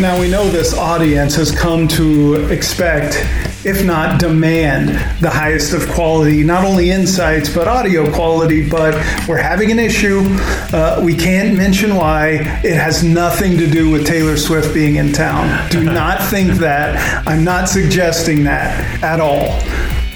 Now we know this audience has come to expect, if not demand, the highest of quality, not only insights, but audio quality, but we're having an issue. We can't mention why. It has nothing to do with Taylor Swift being in town. Do not think that. I'm not suggesting that at all.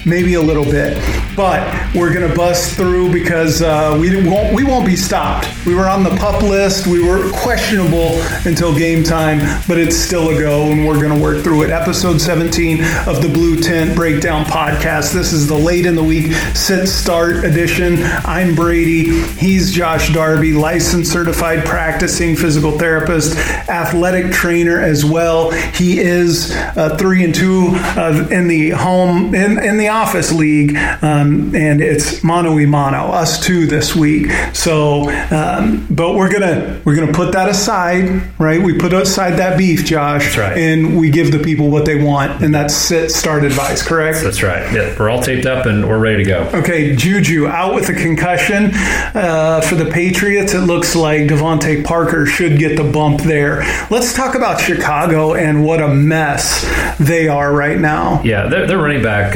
Maybe a little bit, but we're gonna bust through because we won't be stopped. We were on the PUP list. We were questionable until game time, but it's still a go, and we're gonna work through it. Episode 17 of the Blue Tent Breakdown Podcast. This is the late in the week sit start edition. I'm Brady. He's Josh Darby, licensed, certified, practicing physical therapist, athletic trainer as well. He is 3-2 in the home in the office league, and it's mano y mano, us two this week. So but we're gonna put that aside, right? We put aside that beef, Josh. That's right. And we give the people what they want, and that's sit start advice, correct? That's right. Yeah, we're all taped up and we're ready to go. Okay, Juju out with a concussion for the Patriots. It looks like Devontae Parker should get the bump there. Let's talk about Chicago and what a mess they are right now. Yeah, they're running back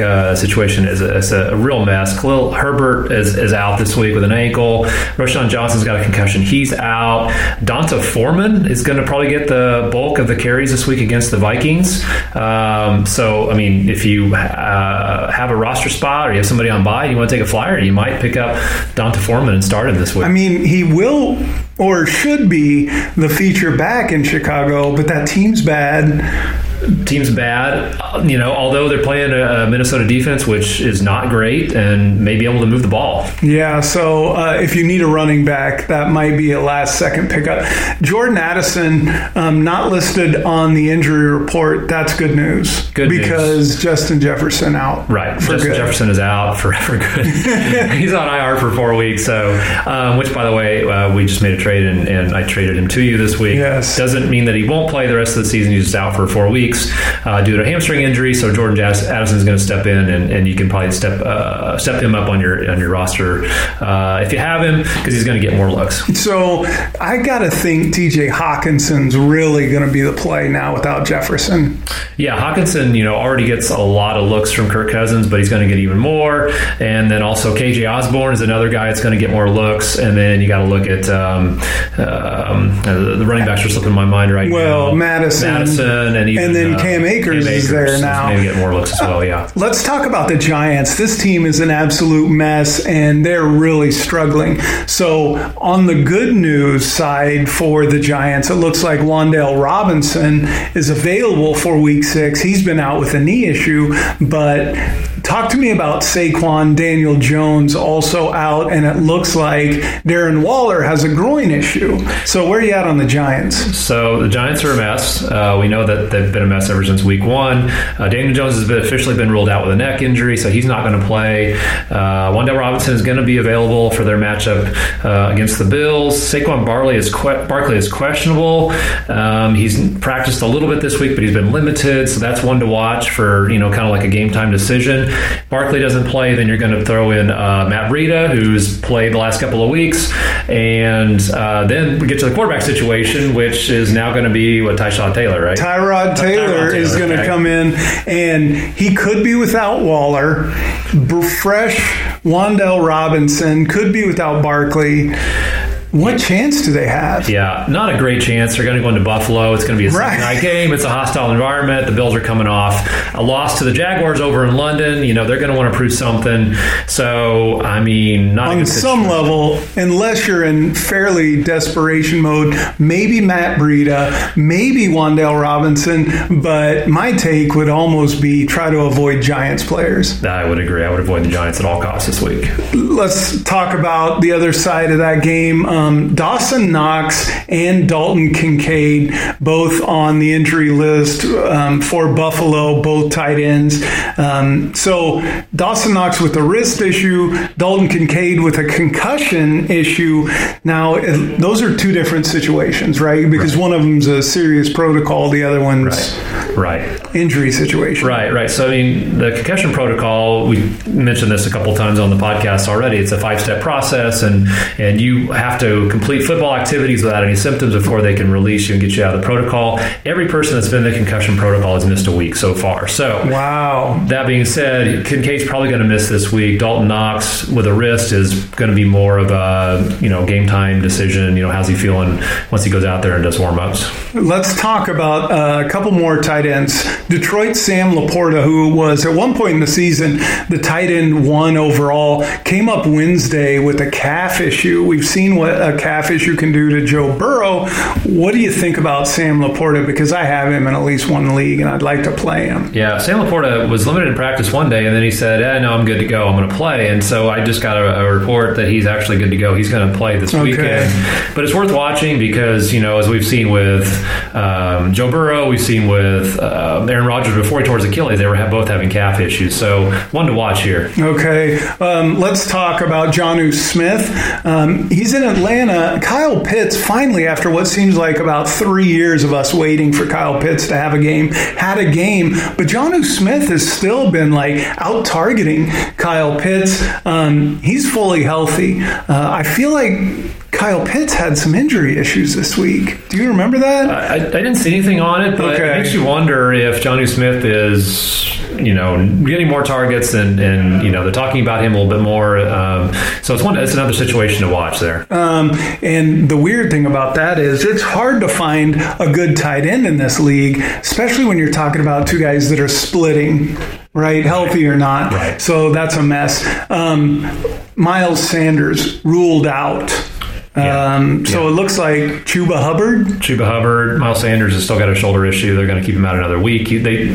situation is a real mess. Khalil Herbert is out this week with an ankle. Roschon Johnson's got a concussion. He's out. Dante Foreman is going to probably get the bulk of the carries this week against the Vikings. So, I mean, if you have a roster spot or you have somebody on bye, you want to take a flyer, you might pick up Dante Foreman and start him this week. I mean, he will or should be the feature back in Chicago, but that team's bad. Team's bad, you know, although they're playing a Minnesota defense, which is not great, and may be able to move the ball. Yeah, so if you need a running back, that might be a last-second pickup. Jordan Addison, not listed on the injury report. That's good news. Good news. Because Justin Jefferson out. Right. Justin Jefferson is out forever good. He's on IR for 4 weeks, so which, by the way, we just made a trade, and I traded him to you this week. Yes. Doesn't mean that he won't play the rest of the season. He's just out for 4 weeks. Due to a hamstring injury, so Jordan Addison is going to step in, and you can probably step him up on your roster if you have him, because he's going to get more looks. So I got to think TJ Hawkinson's really going to be the play now without Jefferson. Yeah, Hawkinson, you know, already gets a lot of looks from Kirk Cousins, but he's going to get even more. And then also KJ Osborne is another guy that's going to get more looks. And then you got to look at the running backs are slipping my mind right now. Well, Madison, and even. And then Cam Akers is there now. Maybe get more looks as well, yeah. Let's talk about the Giants. This team is an absolute mess, and they're really struggling. So on the good news side for the Giants, it looks like Wan'Dale Robinson is available for Week 6. He's been out with a knee issue, but talk to me about Saquon. Daniel Jones also out, and it looks like Darren Waller has a groin issue. So where are you at on the Giants? So the Giants are a mess. We know that they've been a mess ever since week one. Daniel Jones has officially been ruled out with a neck injury, so he's not going to play. Wan'Dale Robinson is going to be available for their matchup against the Bills. Saquon Barkley is questionable. He's practiced a little bit this week, but he's been limited, so that's one to watch for, you know, kind of like a game time decision. Barkley doesn't play, then you're going to throw in Matt Breida, who's played the last couple of weeks, and then we get to the quarterback situation, which is now going to be Tyrod Taylor, right? Tyrod Taylor is going to come in, and he could be without Waller. Fresh Wan'Dale Robinson could be without Barkley. What chance do they have? Yeah, not a great chance. They're going to go into Buffalo. It's going to be a night game. It's a hostile environment. The Bills are coming off a loss to the Jaguars over in London. You know, they're going to want to prove something. So, I mean, not on some level, unless you're in fairly desperation mode, maybe Matt Breida, maybe Wan'Dale Robinson, but my take would almost be try to avoid Giants players. I would agree. I would avoid the Giants at all costs this week. Let's talk about the other side of that game. Dawson Knox and Dalton Kincaid, both on the injury list for Buffalo, both tight ends. So Dawson Knox with a wrist issue, Dalton Kincaid with a concussion issue. Now, those are two different situations, right? Because one of them's a serious protocol, the other one's injury situation. Right. So, I mean, the concussion protocol, we mentioned this a couple times on the podcast already. It's a 5-step process, and you have to to complete football activities without any symptoms before they can release you and get you out of the protocol. Every person that's been in the concussion protocol has missed a week so far. So, wow. That being said, Kincaid's probably going to miss this week. Dalton Knox with a wrist is going to be more of a, you know, game time decision. You know, how's he feeling once he goes out there and does warm-ups? Let's talk about a couple more tight ends. Detroit's Sam Laporta, who was at one point in the season the tight end one overall, came up Wednesday with a calf issue. We've seen what a calf issue can do to Joe Burrow. What do you think about Sam Laporta? Because I have him in at least one league, and I'd like to play him. Yeah, Sam Laporta was limited in practice one day, and then he said, no, I'm good to go. I'm going to play. And so I just got a report that he's actually good to go. He's going to play this weekend. But it's worth watching because, you know, as we've seen with Joe Burrow, we've seen with Aaron Rodgers before he tore his Achilles, they were both having calf issues. So one to watch here. Okay. Let's talk about Jonnu Smith. He's in Atlanta. Kyle Pitts, finally, after what seems like about 3 years of us waiting for Kyle Pitts to have a game, had a game. But Jonnu Smith has still been like out targeting Kyle Pitts. He's fully healthy. I feel like Kyle Pitts had some injury issues this week. Do you remember that? I didn't see anything on it, but it makes you wonder if Jonnu Smith is, you know, getting more targets and you know, they're talking about him a little bit more. So it's another situation to watch there. And the weird thing about that is it's hard to find a good tight end in this league, especially when you're talking about two guys that are splitting. Right, healthy or not. Right. So that's a mess. Miles Sanders ruled out. Yeah. So it looks like Chuba Hubbard. Miles Sanders has still got a shoulder issue. They're going to keep him out another week.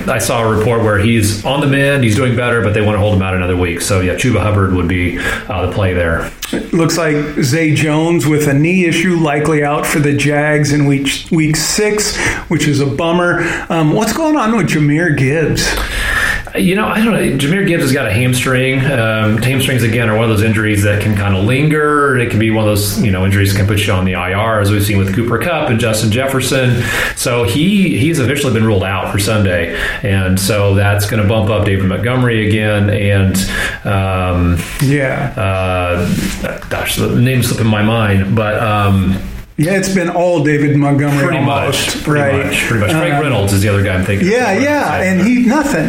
I saw a report where he's on the mend. He's doing better, but they want to hold him out another week. So, yeah, Chuba Hubbard would be the play there. It looks like Zay Jones with a knee issue, likely out for the Jags in week six, which is a bummer. What's going on with Jahmyr Gibbs? You know, I don't know. Jahmyr Gibbs has got a hamstring. Hamstrings, again, are one of those injuries that can kind of linger. It can be one of those, you know, injuries that can put you on the IR, as we've seen with Cooper Kupp and Justin Jefferson. So he's officially been ruled out for Sunday. And so that's going to bump up David Montgomery again. And, gosh, the name's slipping my mind. But, yeah, it's been all David Montgomery pretty much. Craig Reynolds is the other guy I'm thinking.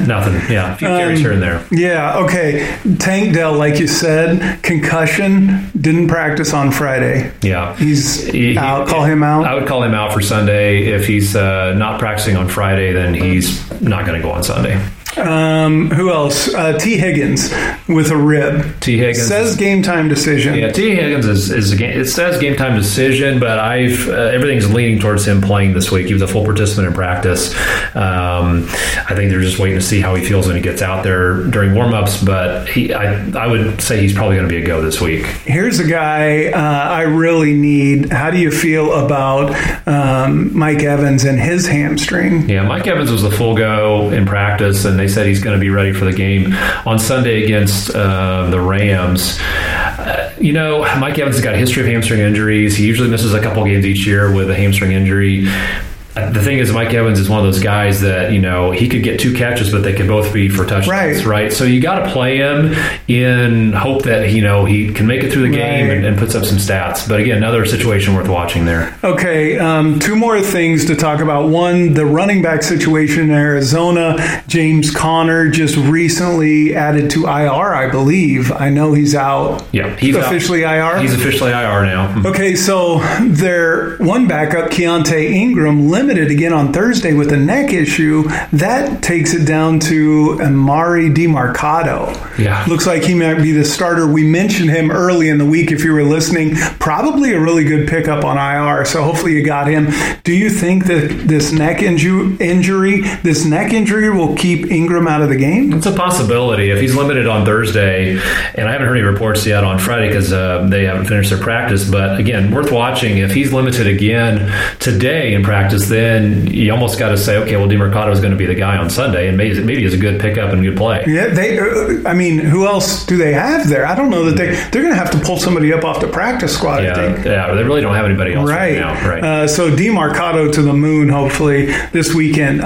Nothing. Yeah, a few carries here and there. Yeah, okay. Tank Dell, like you said, concussion, didn't practice on Friday. Yeah. He's out. Call him out? I would call him out for Sunday. If he's not practicing on Friday, then he's not going to go on Sunday. Who else? T. Higgins with a rib. T. Higgins says game time decision. Yeah, T. Higgins is a game. It says game time decision, but everything's leaning towards him playing this week. He was a full participant in practice. I think they're just waiting to see how he feels when he gets out there during warmups. But I would say he's probably going to be a go this week. Here's a guy I really need. How do you feel about Mike Evans and his hamstring? Yeah, Mike Evans was a full go in practice, and they said he's going to be ready for the game on Sunday against the Rams. You know, Mike Evans has got a history of hamstring injuries. He usually misses a couple games each year with a hamstring injury. The thing is, Mike Evans is one of those guys that, you know, he could get two catches, but they could both be for touchdowns, right? So you got to play him in hope that, you know, he can make it through the game and puts up some stats. But again, another situation worth watching there. Okay, two more things to talk about. One, the running back situation in Arizona. James Conner just recently added to IR, I believe. I know he's out. Yeah, he's officially out. IR? He's officially IR now. Okay, so their one backup, Keontae Ingram, limited again on Thursday with a neck issue. That takes it down to Amari DiMarcado. Yeah. Looks like he might be the starter. We mentioned him early in the week if you were listening. Probably a really good pickup on IR, so hopefully you got him. Do you think that this neck injury will keep Ingram out of the game? It's a possibility. If he's limited on Thursday, and I haven't heard any reports yet on Friday because they haven't finished their practice, but again, worth watching. If he's limited again today in practice, then you almost got to say, okay, well, DeMercado is going to be the guy on Sunday, and maybe it's a good pickup and good play. Yeah, they. I mean, who else do they have there? I don't know that they're going to have to pull somebody up off the practice squad. Yeah, I think. Yeah, they really don't have anybody else right now. Right. So DeMercado to the moon, hopefully this weekend.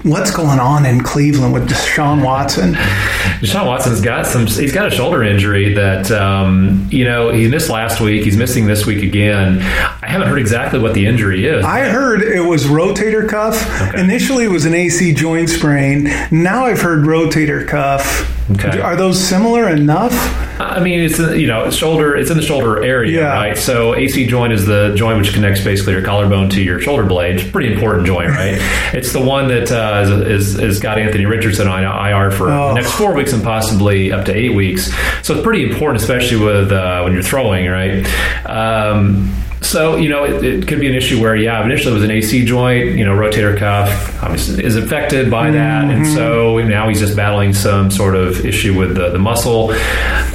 What's going on in Cleveland with Deshaun Watson? Deshaun Watson's got he's got a shoulder injury that he missed last week. He's missing this week again. I haven't heard exactly what the injury is. I heard it was rotator cuff. Okay. Initially, it was an AC joint sprain. Now I've heard rotator cuff. Okay. Are those similar enough? I mean, it's shoulder. It's in the shoulder area, right? So AC joint is the joint which connects basically your collarbone to your shoulder blade. It's a pretty important joint, right? It's the one that has got Anthony Richardson on IR for the next 4 weeks and possibly up to 8 weeks. So it's pretty important, especially with when you're throwing, right? So, it could be an issue where, initially it was an AC joint, rotator cuff obviously is affected by that. Mm-hmm. And so now he's just battling some sort of issue with the muscle.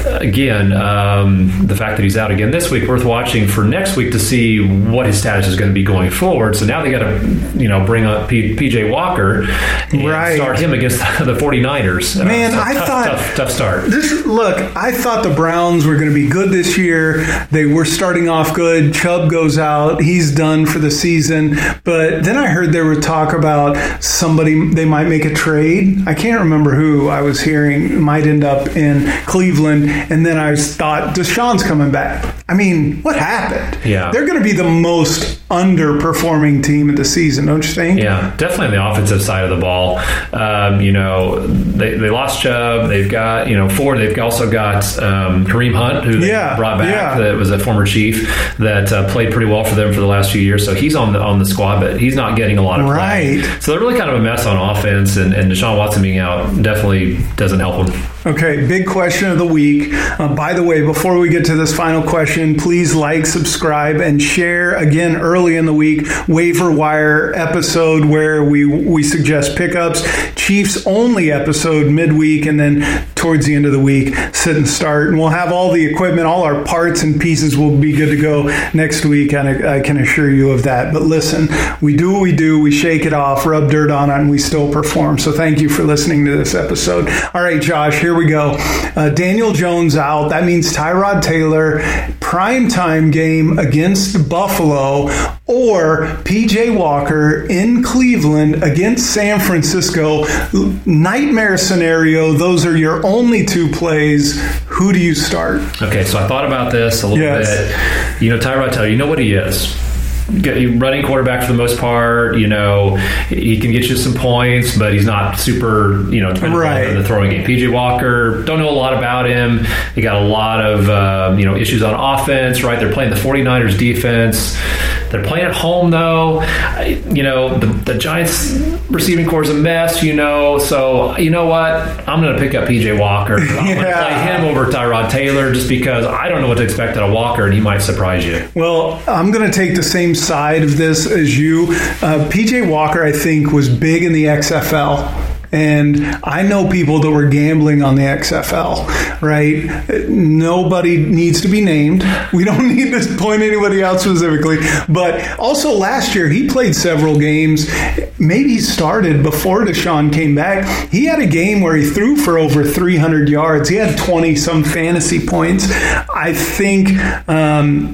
Again, the fact that he's out again this week, worth watching for next week to see what his status is going to be going forward. So now they got to, bring up P.J. Walker and start him against the 49ers. Man, tough start. I thought the Browns were going to be good this year. They were starting off good. Chubb goes out. He's done for the season. But then I heard there were talk about somebody, they might make a trade. I can't remember who I was hearing might end up in Cleveland. And then I thought, Deshaun's coming back. I mean, what happened? Yeah. They're going to be the most underperforming team of the season, don't you think? Yeah, definitely on the offensive side of the ball. They lost Chubb. They've got, Ford. They've also got Kareem Hunt, who they brought back. That was a former Chief that played pretty well for them for the last few years. So he's on the squad, but he's not getting a lot of play. Right. So they're really kind of a mess on offense, and Deshaun Watson being out definitely doesn't help them. Okay, big question of the week. By the way, before we get to this final question, please like, subscribe, and share again early in the week. Waiver Wire episode where we suggest pickups. Chiefs only episode midweek, and then towards the end of the week, sit and start. And we'll have all the equipment, all our parts and pieces will be good to go next week. And I can assure you of that. But listen, we do what we do. We shake it off, rub dirt on it, and we still perform. So thank you for listening to this episode. All right, Josh, here we go. Daniel Jones out. That means Tyrod Taylor, primetime game against Buffalo, or P.J. Walker in Cleveland against San Francisco. Nightmare scenario. Those are your only two plays. Who do you start? Okay, so I thought about this a little bit. Tyrod Taylor, you know what he is. Running quarterback for the most part, he can get you some points, but he's not super, dependent on the throwing game. P.J. Walker, don't know a lot about him. They got a lot of, issues on offense, right? They're playing the 49ers defense. They're playing at home, though. The Giants receiving corps is a mess, So, you know what? I'm going to pick up P.J. Walker. I'm going to play him over Tyrod Taylor just because I don't know what to expect out of Walker, and he might surprise you. Well, I'm going to take the same side of this as you. P.J. Walker, I think, was big in the XFL. And I know people that were gambling on the XFL, right? Nobody needs to be named. We don't need to point anybody out specifically. But also last year, he played several games. Maybe he started before Deshaun came back. He had a game where he threw for over 300 yards. He had 20-some fantasy points. I think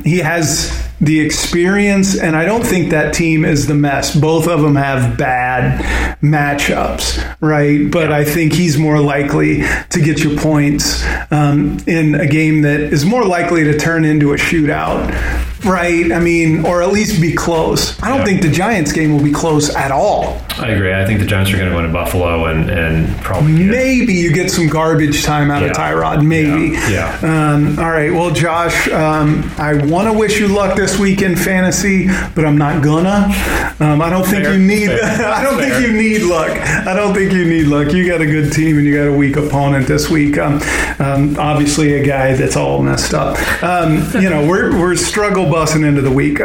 he has the experience, and I don't think that team is the mess. Both of them have bad matchups, right? But I think he's more likely to get you points in a game that is more likely to turn into a shootout. Right, I mean, or at least be close. I don't think the Giants game will be close at all. I agree. I think the Giants are going to win in Buffalo and probably maybe you get some garbage time out of Tyrod. Maybe. Yeah. All right. Well, Josh, I want to wish you luck this week in fantasy, but I'm not gonna. I don't think you need. I don't think you need luck. I don't think you need luck. You got a good team and you got a weak opponent this week. Obviously, a guy that's all messed up. We're struggling. Bussing into the week.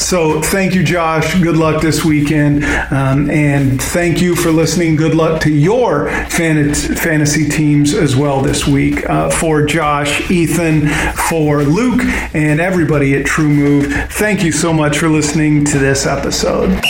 So thank you, Josh. Good luck this weekend. And thank you for listening. Good luck to your fantasy teams as well this week. For Josh, Ethan, for Luke, and everybody at True Move, thank you so much for listening to this episode.